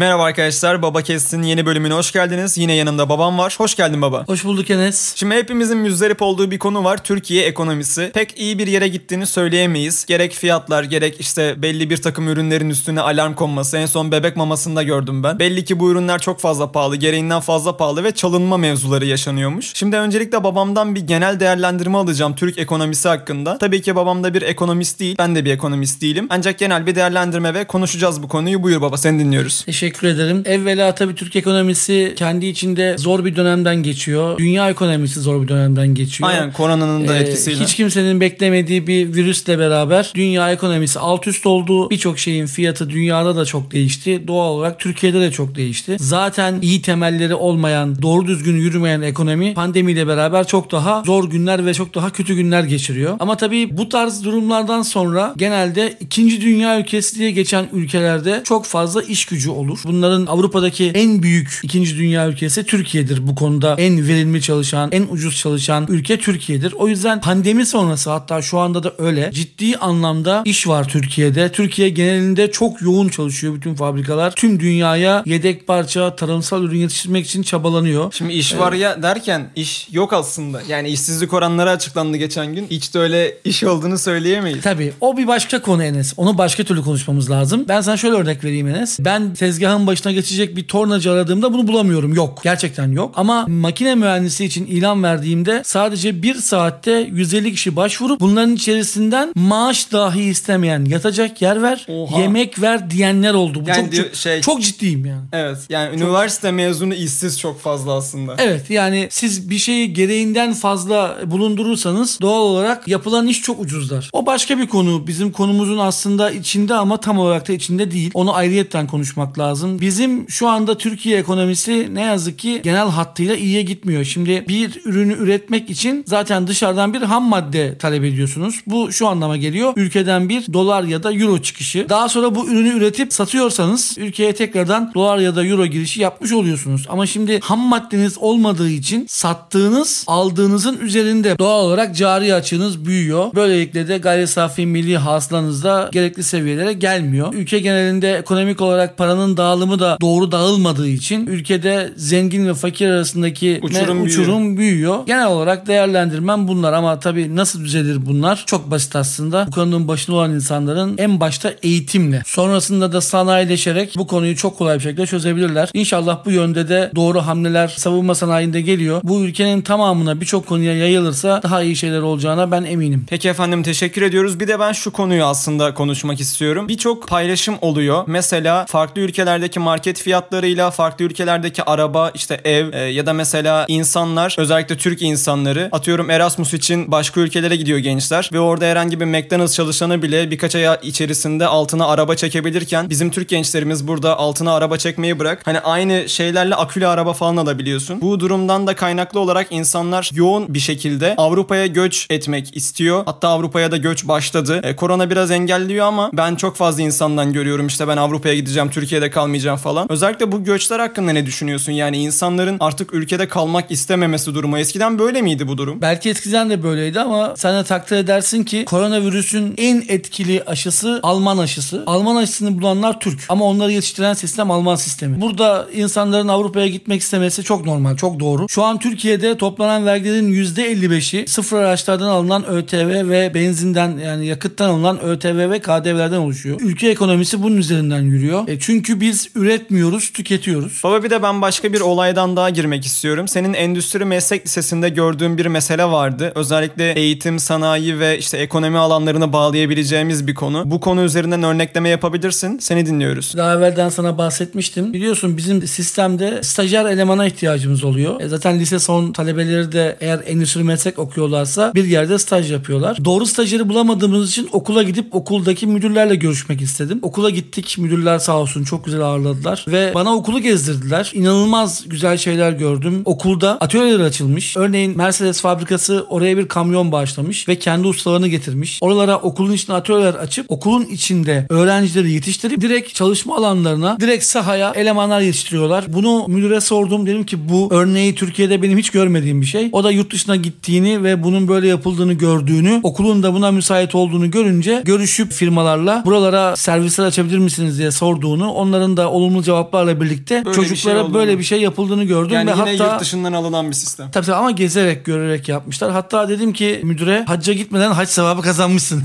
Merhaba arkadaşlar, Babacast'in yeni bölümüne hoş geldiniz. Yine yanımda babam var. Hoş geldin baba. Hoş bulduk Enes. Şimdi hepimizin müzdarip olduğu bir konu var. Türkiye ekonomisi. Pek iyi bir yere gittiğini söyleyemeyiz. Gerek fiyatlar, gerek işte belli bir takım ürünlerin üstüne alarm konması. En son bebek mamasında gördüm ben. Belli ki bu ürünler çok fazla pahalı, gereğinden fazla pahalı ve çalınma mevzuları yaşanıyormuş. Şimdi öncelikle babamdan bir genel değerlendirme alacağım Türk ekonomisi hakkında. Tabii ki babam da bir ekonomist değil, ben de bir ekonomist değilim. Ancak genel bir değerlendirme ve konuşacağız bu konuyu. Buyur baba, seni dinliyoruz. Teşekkür ederim. Evvela tabii Türk ekonomisi kendi içinde zor bir dönemden geçiyor. Dünya ekonomisi zor bir dönemden geçiyor. Aynen, koronanın da etkisiyle. Hiç kimsenin beklemediği bir virüsle beraber dünya ekonomisi alt üst oldu. Birçok şeyin fiyatı dünyada da çok değişti. Doğal olarak Türkiye'de de çok değişti. Zaten iyi temelleri olmayan, doğru düzgün yürümeyen ekonomi pandemiyle beraber çok daha zor günler ve çok daha kötü günler geçiriyor. Ama tabii bu tarz durumlardan sonra genelde 2. dünya ülkesi diye geçen ülkelerde çok fazla iş gücü olur. Bunların Avrupa'daki en büyük 2. dünya ülkesi Türkiye'dir. Bu konuda en verimli çalışan, en ucuz çalışan ülke Türkiye'dir. O yüzden pandemi sonrası, hatta şu anda da öyle, ciddi anlamda iş var Türkiye'de. Türkiye genelinde çok yoğun çalışıyor bütün fabrikalar. Tüm dünyaya yedek parça, tarımsal ürün yetiştirmek için çabalanıyor. Şimdi iş var ya derken iş yok aslında. Yani işsizlik oranları açıklandı geçen gün. Hiç de öyle iş olduğunu söyleyemeyiz. Tabii. O bir başka konu Enes. Onu başka türlü konuşmamız lazım. Ben sana şöyle örnek vereyim Enes. Ben tezgahın başına geçecek bir tornacı aradığımda bunu bulamıyorum. Yok. Gerçekten yok. Ama makine mühendisi için ilan verdiğimde sadece 1 saatte 150 kişi başvurup bunların içerisinden maaş dahi istemeyen, yatacak yer ver, oha, yemek ver diyenler oldu. Bu yani çok ciddiyim yani. Evet. Yani çok, üniversite mezunu işsiz çok fazla aslında. Evet. Yani siz bir şeyi gereğinden fazla bulundurursanız doğal olarak yapılan iş çok ucuzlar. O başka bir konu. Bizim konumuzun aslında içinde ama tam olarak da içinde değil. Onu ayrıyetten konuşmak lazım. Bizim şu anda Türkiye ekonomisi ne yazık ki genel hattıyla iyiye gitmiyor. Şimdi bir ürünü üretmek için zaten dışarıdan bir ham madde talep ediyorsunuz. Bu şu anlama geliyor. Ülkeden bir dolar ya da euro çıkışı. Daha sonra bu ürünü üretip satıyorsanız ülkeye tekrardan dolar ya da euro girişi yapmış oluyorsunuz. Ama şimdi ham maddeniz olmadığı için sattığınız, aldığınızın üzerinde doğal olarak cari açığınız büyüyor. Böylelikle de gayri safi milli hasılanız da gerekli seviyelere gelmiyor. Ülke genelinde ekonomik olarak paranın dağılımı da doğru dağılmadığı için ülkede zengin ve fakir arasındaki uçurum büyüyor. Genel olarak değerlendirmem bunlar ama tabii nasıl düzelir bunlar? Çok basit aslında. Bu konunun başında olan insanların en başta eğitimle, sonrasında da sanayileşerek bu konuyu çok kolay bir şekilde çözebilirler. İnşallah bu yönde de doğru hamleler savunma sanayinde geliyor. Bu ülkenin tamamına, birçok konuya yayılırsa daha iyi şeyler olacağına ben eminim. Peki efendim, teşekkür ediyoruz. Bir de ben şu konuyu aslında konuşmak istiyorum. Birçok paylaşım oluyor. Mesela farklı ülkelerdeki market fiyatlarıyla, farklı ülkelerdeki araba, işte ev ya da mesela insanlar, özellikle Türk insanları, atıyorum Erasmus için başka ülkelere gidiyor gençler ve orada herhangi bir McDonald's çalışanı bile birkaç ay içerisinde altına araba çekebilirken bizim Türk gençlerimiz burada altına araba çekmeyi bırak, hani aynı şeylerle akülü araba falan alabiliyorsun. Bu durumdan da kaynaklı olarak insanlar yoğun bir şekilde Avrupa'ya göç etmek istiyor. Hatta Avrupa'ya da göç başladı. Korona biraz engelliyor ama ben çok fazla insandan görüyorum işte ben Avrupa'ya gideceğim, Türkiye'de kalmayacağım falan. Özellikle bu göçler hakkında ne düşünüyorsun? Yani insanların artık ülkede kalmak istememesi durumu. Eskiden böyle miydi bu durum? Belki eskiden de böyleydi ama sen de takdir edersin ki koronavirüsün en etkili aşısı Alman aşısı. Alman aşısını bulanlar Türk ama onları yetiştiren sistem Alman sistemi. Burada insanların Avrupa'ya gitmek istemesi çok normal, çok doğru. Şu an Türkiye'de toplanan vergilerin %55'i sıfır araçlardan alınan ÖTV ve benzinden, yani yakıttan alınan ÖTV ve KDV'lerden oluşuyor. Ülke ekonomisi bunun üzerinden yürüyor. Çünkü biz üretmiyoruz, tüketiyoruz. Baba bir de ben başka bir olaydan daha girmek istiyorum. Senin Endüstri Meslek Lisesi'nde gördüğüm bir mesele vardı. Özellikle eğitim, sanayi ve işte ekonomi alanlarına bağlayabileceğimiz bir konu. Bu konu üzerinden örnekleme yapabilirsin. Seni dinliyoruz. Daha evvelden sana bahsetmiştim. Biliyorsun bizim sistemde stajyer elemana ihtiyacımız oluyor. Zaten lise son talebeleri de eğer endüstri meslek okuyorlarsa bir yerde staj yapıyorlar. Doğru stajyeri bulamadığımız için okula gidip okuldaki müdürlerle görüşmek istedim. Okula gittik. Müdürler sağ olsun çok güzel ağırladılar ve bana okulu gezdirdiler. İnanılmaz güzel şeyler gördüm. Okulda atölyeler açılmış. Örneğin Mercedes fabrikası oraya bir kamyon bağışlamış ve kendi ustalarını getirmiş. Oralara okulun içine atölyeler açıp okulun içinde öğrencileri yetiştirip direkt çalışma alanlarına, direkt sahaya elemanlar yetiştiriyorlar. Bunu müdüre sordum. Dedim ki bu örneği Türkiye'de benim hiç görmediğim bir şey. O da yurt dışına gittiğini ve bunun böyle yapıldığını gördüğünü, okulun da buna müsait olduğunu görünce görüşüp firmalarla buralara servisler açabilir misiniz diye sorduğunu, onların soruların da olumlu cevaplarla birlikte böyle çocuklara bir şey böyle bir şey yapıldığını gördüm. Yani ve yine hatta yurt dışından alınan bir sistem. Tabii ama gezerek, görerek yapmışlar. Hatta dedim ki müdüre, hacca gitmeden hac sevabı kazanmışsın.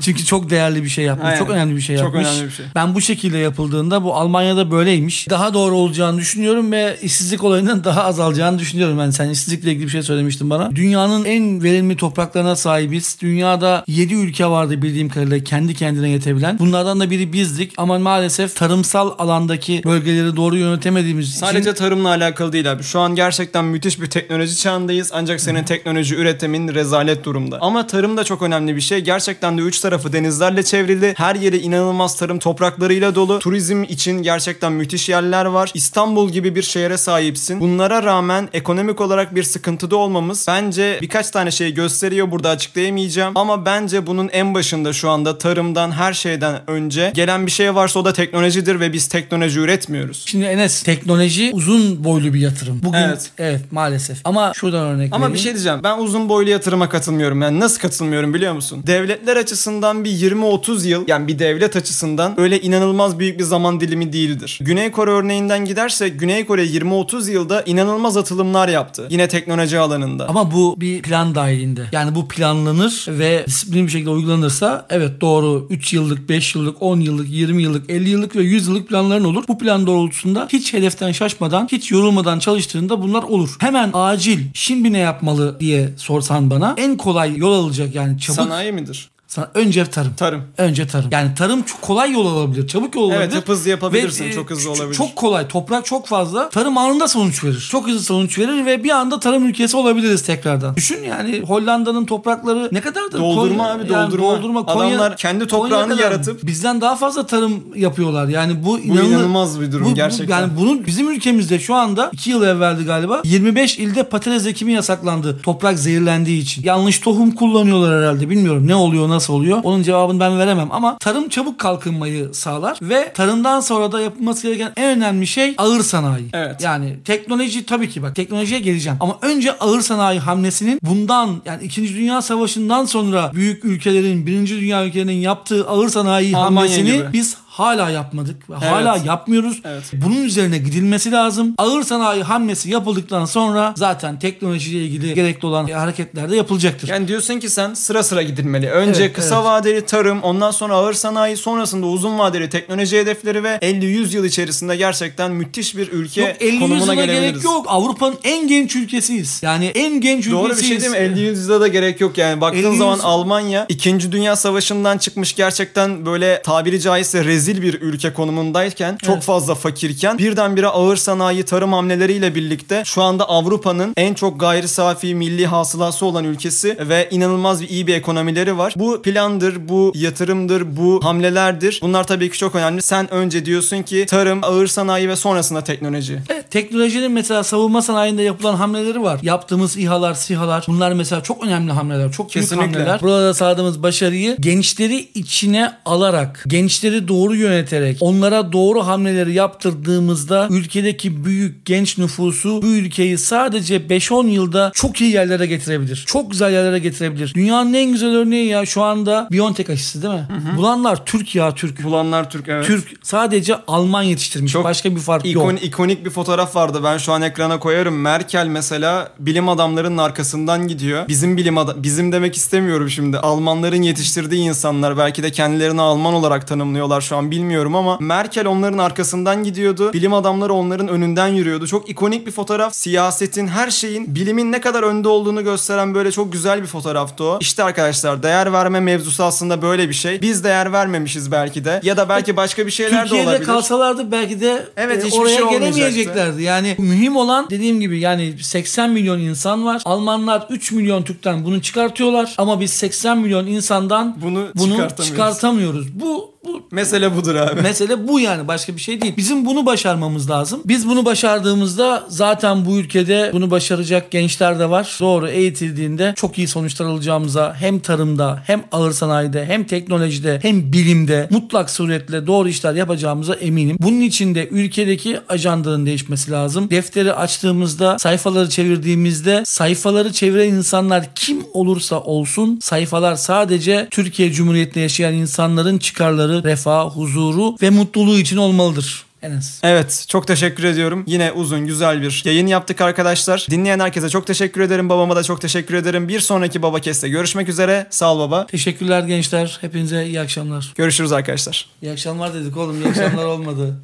Çünkü çok değerli bir şey yapmış. Aynen. Çok önemli bir şey yapmış. Çok önemli bir şey. Ben bu şekilde yapıldığında, bu Almanya'da böyleymiş, daha doğru olacağını düşünüyorum ve işsizlik olayından daha azalacağını düşünüyorum. Yani sen işsizlikle ilgili bir şey söylemiştin bana. Dünyanın en verimli topraklarına sahibiz. Dünyada 7 ülke vardı bildiğim kadarıyla kendi kendine yetebilen. Bunlardan da biri bizdik ama maalesef tarımsal alandaki bölgeleri doğru yönetemediğimiz için. Sadece tarımla alakalı değil abi. Şu an gerçekten müthiş bir teknoloji çağındayız. Ancak senin teknoloji üretimin rezalet durumda. Ama tarım da çok önemli bir şey. Gerçekten de üç tarafı denizlerle çevrili. Her yeri inanılmaz tarım topraklarıyla dolu. Turizm için gerçekten müthiş yerler var. İstanbul gibi bir şehre sahipsin. Bunlara rağmen ekonomik olarak bir sıkıntıda olmamız bence birkaç tane şeyi gösteriyor. Burada açıklayamayacağım. Ama bence bunun en başında şu anda tarımdan, her şeyden önce gelen bir şey varsa o da teknolojidir ve biz teknoloji üretmiyoruz. Şimdi Enes, teknoloji uzun boylu bir yatırım. Bugün evet maalesef. Ama şuradan örnek vereyim. Ama bir şey diyeceğim. Ben uzun boylu yatırıma katılmıyorum. Yani nasıl katılmıyorum biliyor musun? Devletler açısından bir 20-30 yıl, yani bir devlet açısından öyle inanılmaz büyük bir zaman dilimi değildir. Güney Kore örneğinden giderse, Güney Kore 20-30 yılda inanılmaz atılımlar yaptı. Yine teknoloji alanında. Ama bu bir plan dahilinde. Yani bu planlanır ve disiplinli bir şekilde uygulanırsa evet doğru, 3 yıllık, 5 yıllık, 10 yıllık, 20 yıllık, 50 yıllık ve 100 yıllık planların olur. Bu plan doğrultusunda hiç hedeften şaşmadan, hiç yorulmadan çalıştığında bunlar olur. Hemen acil, şimdi ne yapmalı diye sorsan bana en kolay yol alacak yani çabuk. Sanayi midir? Önce tarım. Önce tarım. Yani tarım çok kolay yol alabilir. Çabuk yol alabilir. Evet, hızlı yapabilirsin. Ve, çok hızlı olabilir. Çok kolay. Toprak çok fazla. Tarım anında sonuç verir. Çok hızlı sonuç verir ve bir anda tarım ülkesi olabiliriz tekrardan. Düşün yani Hollanda'nın toprakları ne kadardır? Doldurma. Adamlar Konya, kendi toprağını yaratıp bizden daha fazla tarım yapıyorlar. Yani bu inanılmaz bir durum gerçekten. Yani bunu bizim ülkemizde şu anda 2 yıl evveldi galiba 25 ilde patates ekimi yasaklandı. Toprak zehirlendiği için. Yanlış tohum kullanıyorlar herhalde. Bilmiyorum ne oluyor, nasıl oluyor? Onun cevabını ben veremem ama tarım çabuk kalkınmayı sağlar ve tarımdan sonra da yapılması gereken en önemli şey ağır sanayi. Evet. Yani teknoloji tabii ki, bak teknolojiye geleceğim ama önce ağır sanayi hamlesinin bundan, yani 2. Dünya Savaşı'ndan sonra büyük ülkelerin, 1. Dünya ülkelerinin yaptığı ağır sanayi hamlesini gibi biz hala yapmadık ve hala yapmıyoruz. Evet. Bunun üzerine gidilmesi lazım. Ağır sanayi hamlesi yapıldıktan sonra zaten teknolojiyle ilgili gerekli olan hareketler de yapılacaktır. Yani diyorsun ki sen sıra sıra gidilmeli. Önce kısa vadeli tarım, ondan sonra ağır sanayi, sonrasında uzun vadeli teknoloji hedefleri ve 50-100 yıl içerisinde gerçekten müthiş bir ülke konumuna gelebiliriz. Gerek yok. Avrupa'nın en genç ülkesiyiz. Yani en genç ülkesiyiz. Doğru bir şey değil mi? 50-100 yılda da gerek yok yani. Baktığın zaman Almanya 2. Dünya Savaşı'ndan çıkmış, gerçekten böyle tabiri caizse rezil bir ülke konumundayken, çok fazla fakirken birdenbire ağır sanayi, tarım hamleleriyle birlikte şu anda Avrupa'nın en çok gayri safi milli hasılası olan ülkesi ve inanılmaz iyi bir ekonomileri var. Bu plandır, bu yatırımdır, bu hamlelerdir. Bunlar tabii ki çok önemli. Sen önce diyorsun ki tarım, ağır sanayi ve sonrasında teknoloji. Evet, teknolojinin mesela savunma sanayinde yapılan hamleleri var. Yaptığımız İHA'lar, SİHA'lar, bunlar mesela çok önemli hamleler, çok büyük hamleler. Burada sağladığımız başarıyı gençleri içine alarak, gençleri doğru yöneterek, onlara doğru hamleleri yaptırdığımızda ülkedeki büyük genç nüfusu bu ülkeyi sadece 5-10 yılda çok iyi yerlere getirebilir. Çok güzel yerlere getirebilir. Dünyanın en güzel örneği ya şu anda Biontech aşısı değil mi? Hı hı. Bulanlar Türk ya, Türk. Bulanlar Türk, evet. Türk, sadece Alman yetiştirmiş. Çok başka bir fark yok. İkonik bir fotoğraf vardı. Ben şu an ekrana koyarım. Merkel mesela bilim adamlarının arkasından gidiyor. Bizim bizim demek istemiyorum şimdi. Almanların yetiştirdiği insanlar, belki de kendilerini Alman olarak tanımlıyorlar şu an bilmiyorum ama Merkel onların arkasından gidiyordu. Bilim adamları onların önünden yürüyordu. Çok ikonik bir fotoğraf. Siyasetin, her şeyin, bilimin ne kadar önde olduğunu gösteren böyle çok güzel bir fotoğraftı o. İşte arkadaşlar, değer verme mevzusu aslında böyle bir şey. Biz değer vermemişiz belki de. Ya da belki başka bir şeyler Türkiye'de de olabilir. Türkiye'de kalsalardı belki de oraya şey gelemeyeceklerdi. Yani mühim olan dediğim gibi, yani 80 milyon insan var. Almanlar 3 milyon Türk'ten bunu çıkartıyorlar ama biz 80 milyon insandan bunu çıkartamıyoruz. Bu mesele budur abi. Mesele bu yani, başka bir şey değil. Bizim bunu başarmamız lazım. Biz bunu başardığımızda zaten bu ülkede bunu başaracak gençler de var. Doğru eğitildiğinde çok iyi sonuçlar alacağımıza hem tarımda, hem ağır sanayide, hem teknolojide, hem bilimde mutlak suretle doğru işler yapacağımıza eminim. Bunun için de ülkedeki ajandanın değişmesi lazım. Defteri açtığımızda, sayfaları çevirdiğimizde, sayfaları çeviren insanlar kim olursa olsun, sayfalar sadece Türkiye Cumhuriyeti'nde yaşayan insanların çıkarları, imkanları, refah, huzuru ve mutluluğu için olmalıdır. Enes. Evet, çok teşekkür ediyorum. Yine uzun güzel bir yayın yaptık arkadaşlar. Dinleyen herkese çok teşekkür ederim. Babama da çok teşekkür ederim. Bir sonraki Babacast'te görüşmek üzere. Sağ ol baba. Teşekkürler gençler. Hepinize iyi akşamlar. Görüşürüz arkadaşlar. İyi akşamlar dedik oğlum. İyi akşamlar olmadı.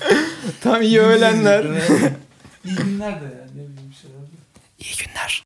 Tam iyi öğlenler. İyi günler de yani. Ne bileyim, bir şeyler. İyi günler.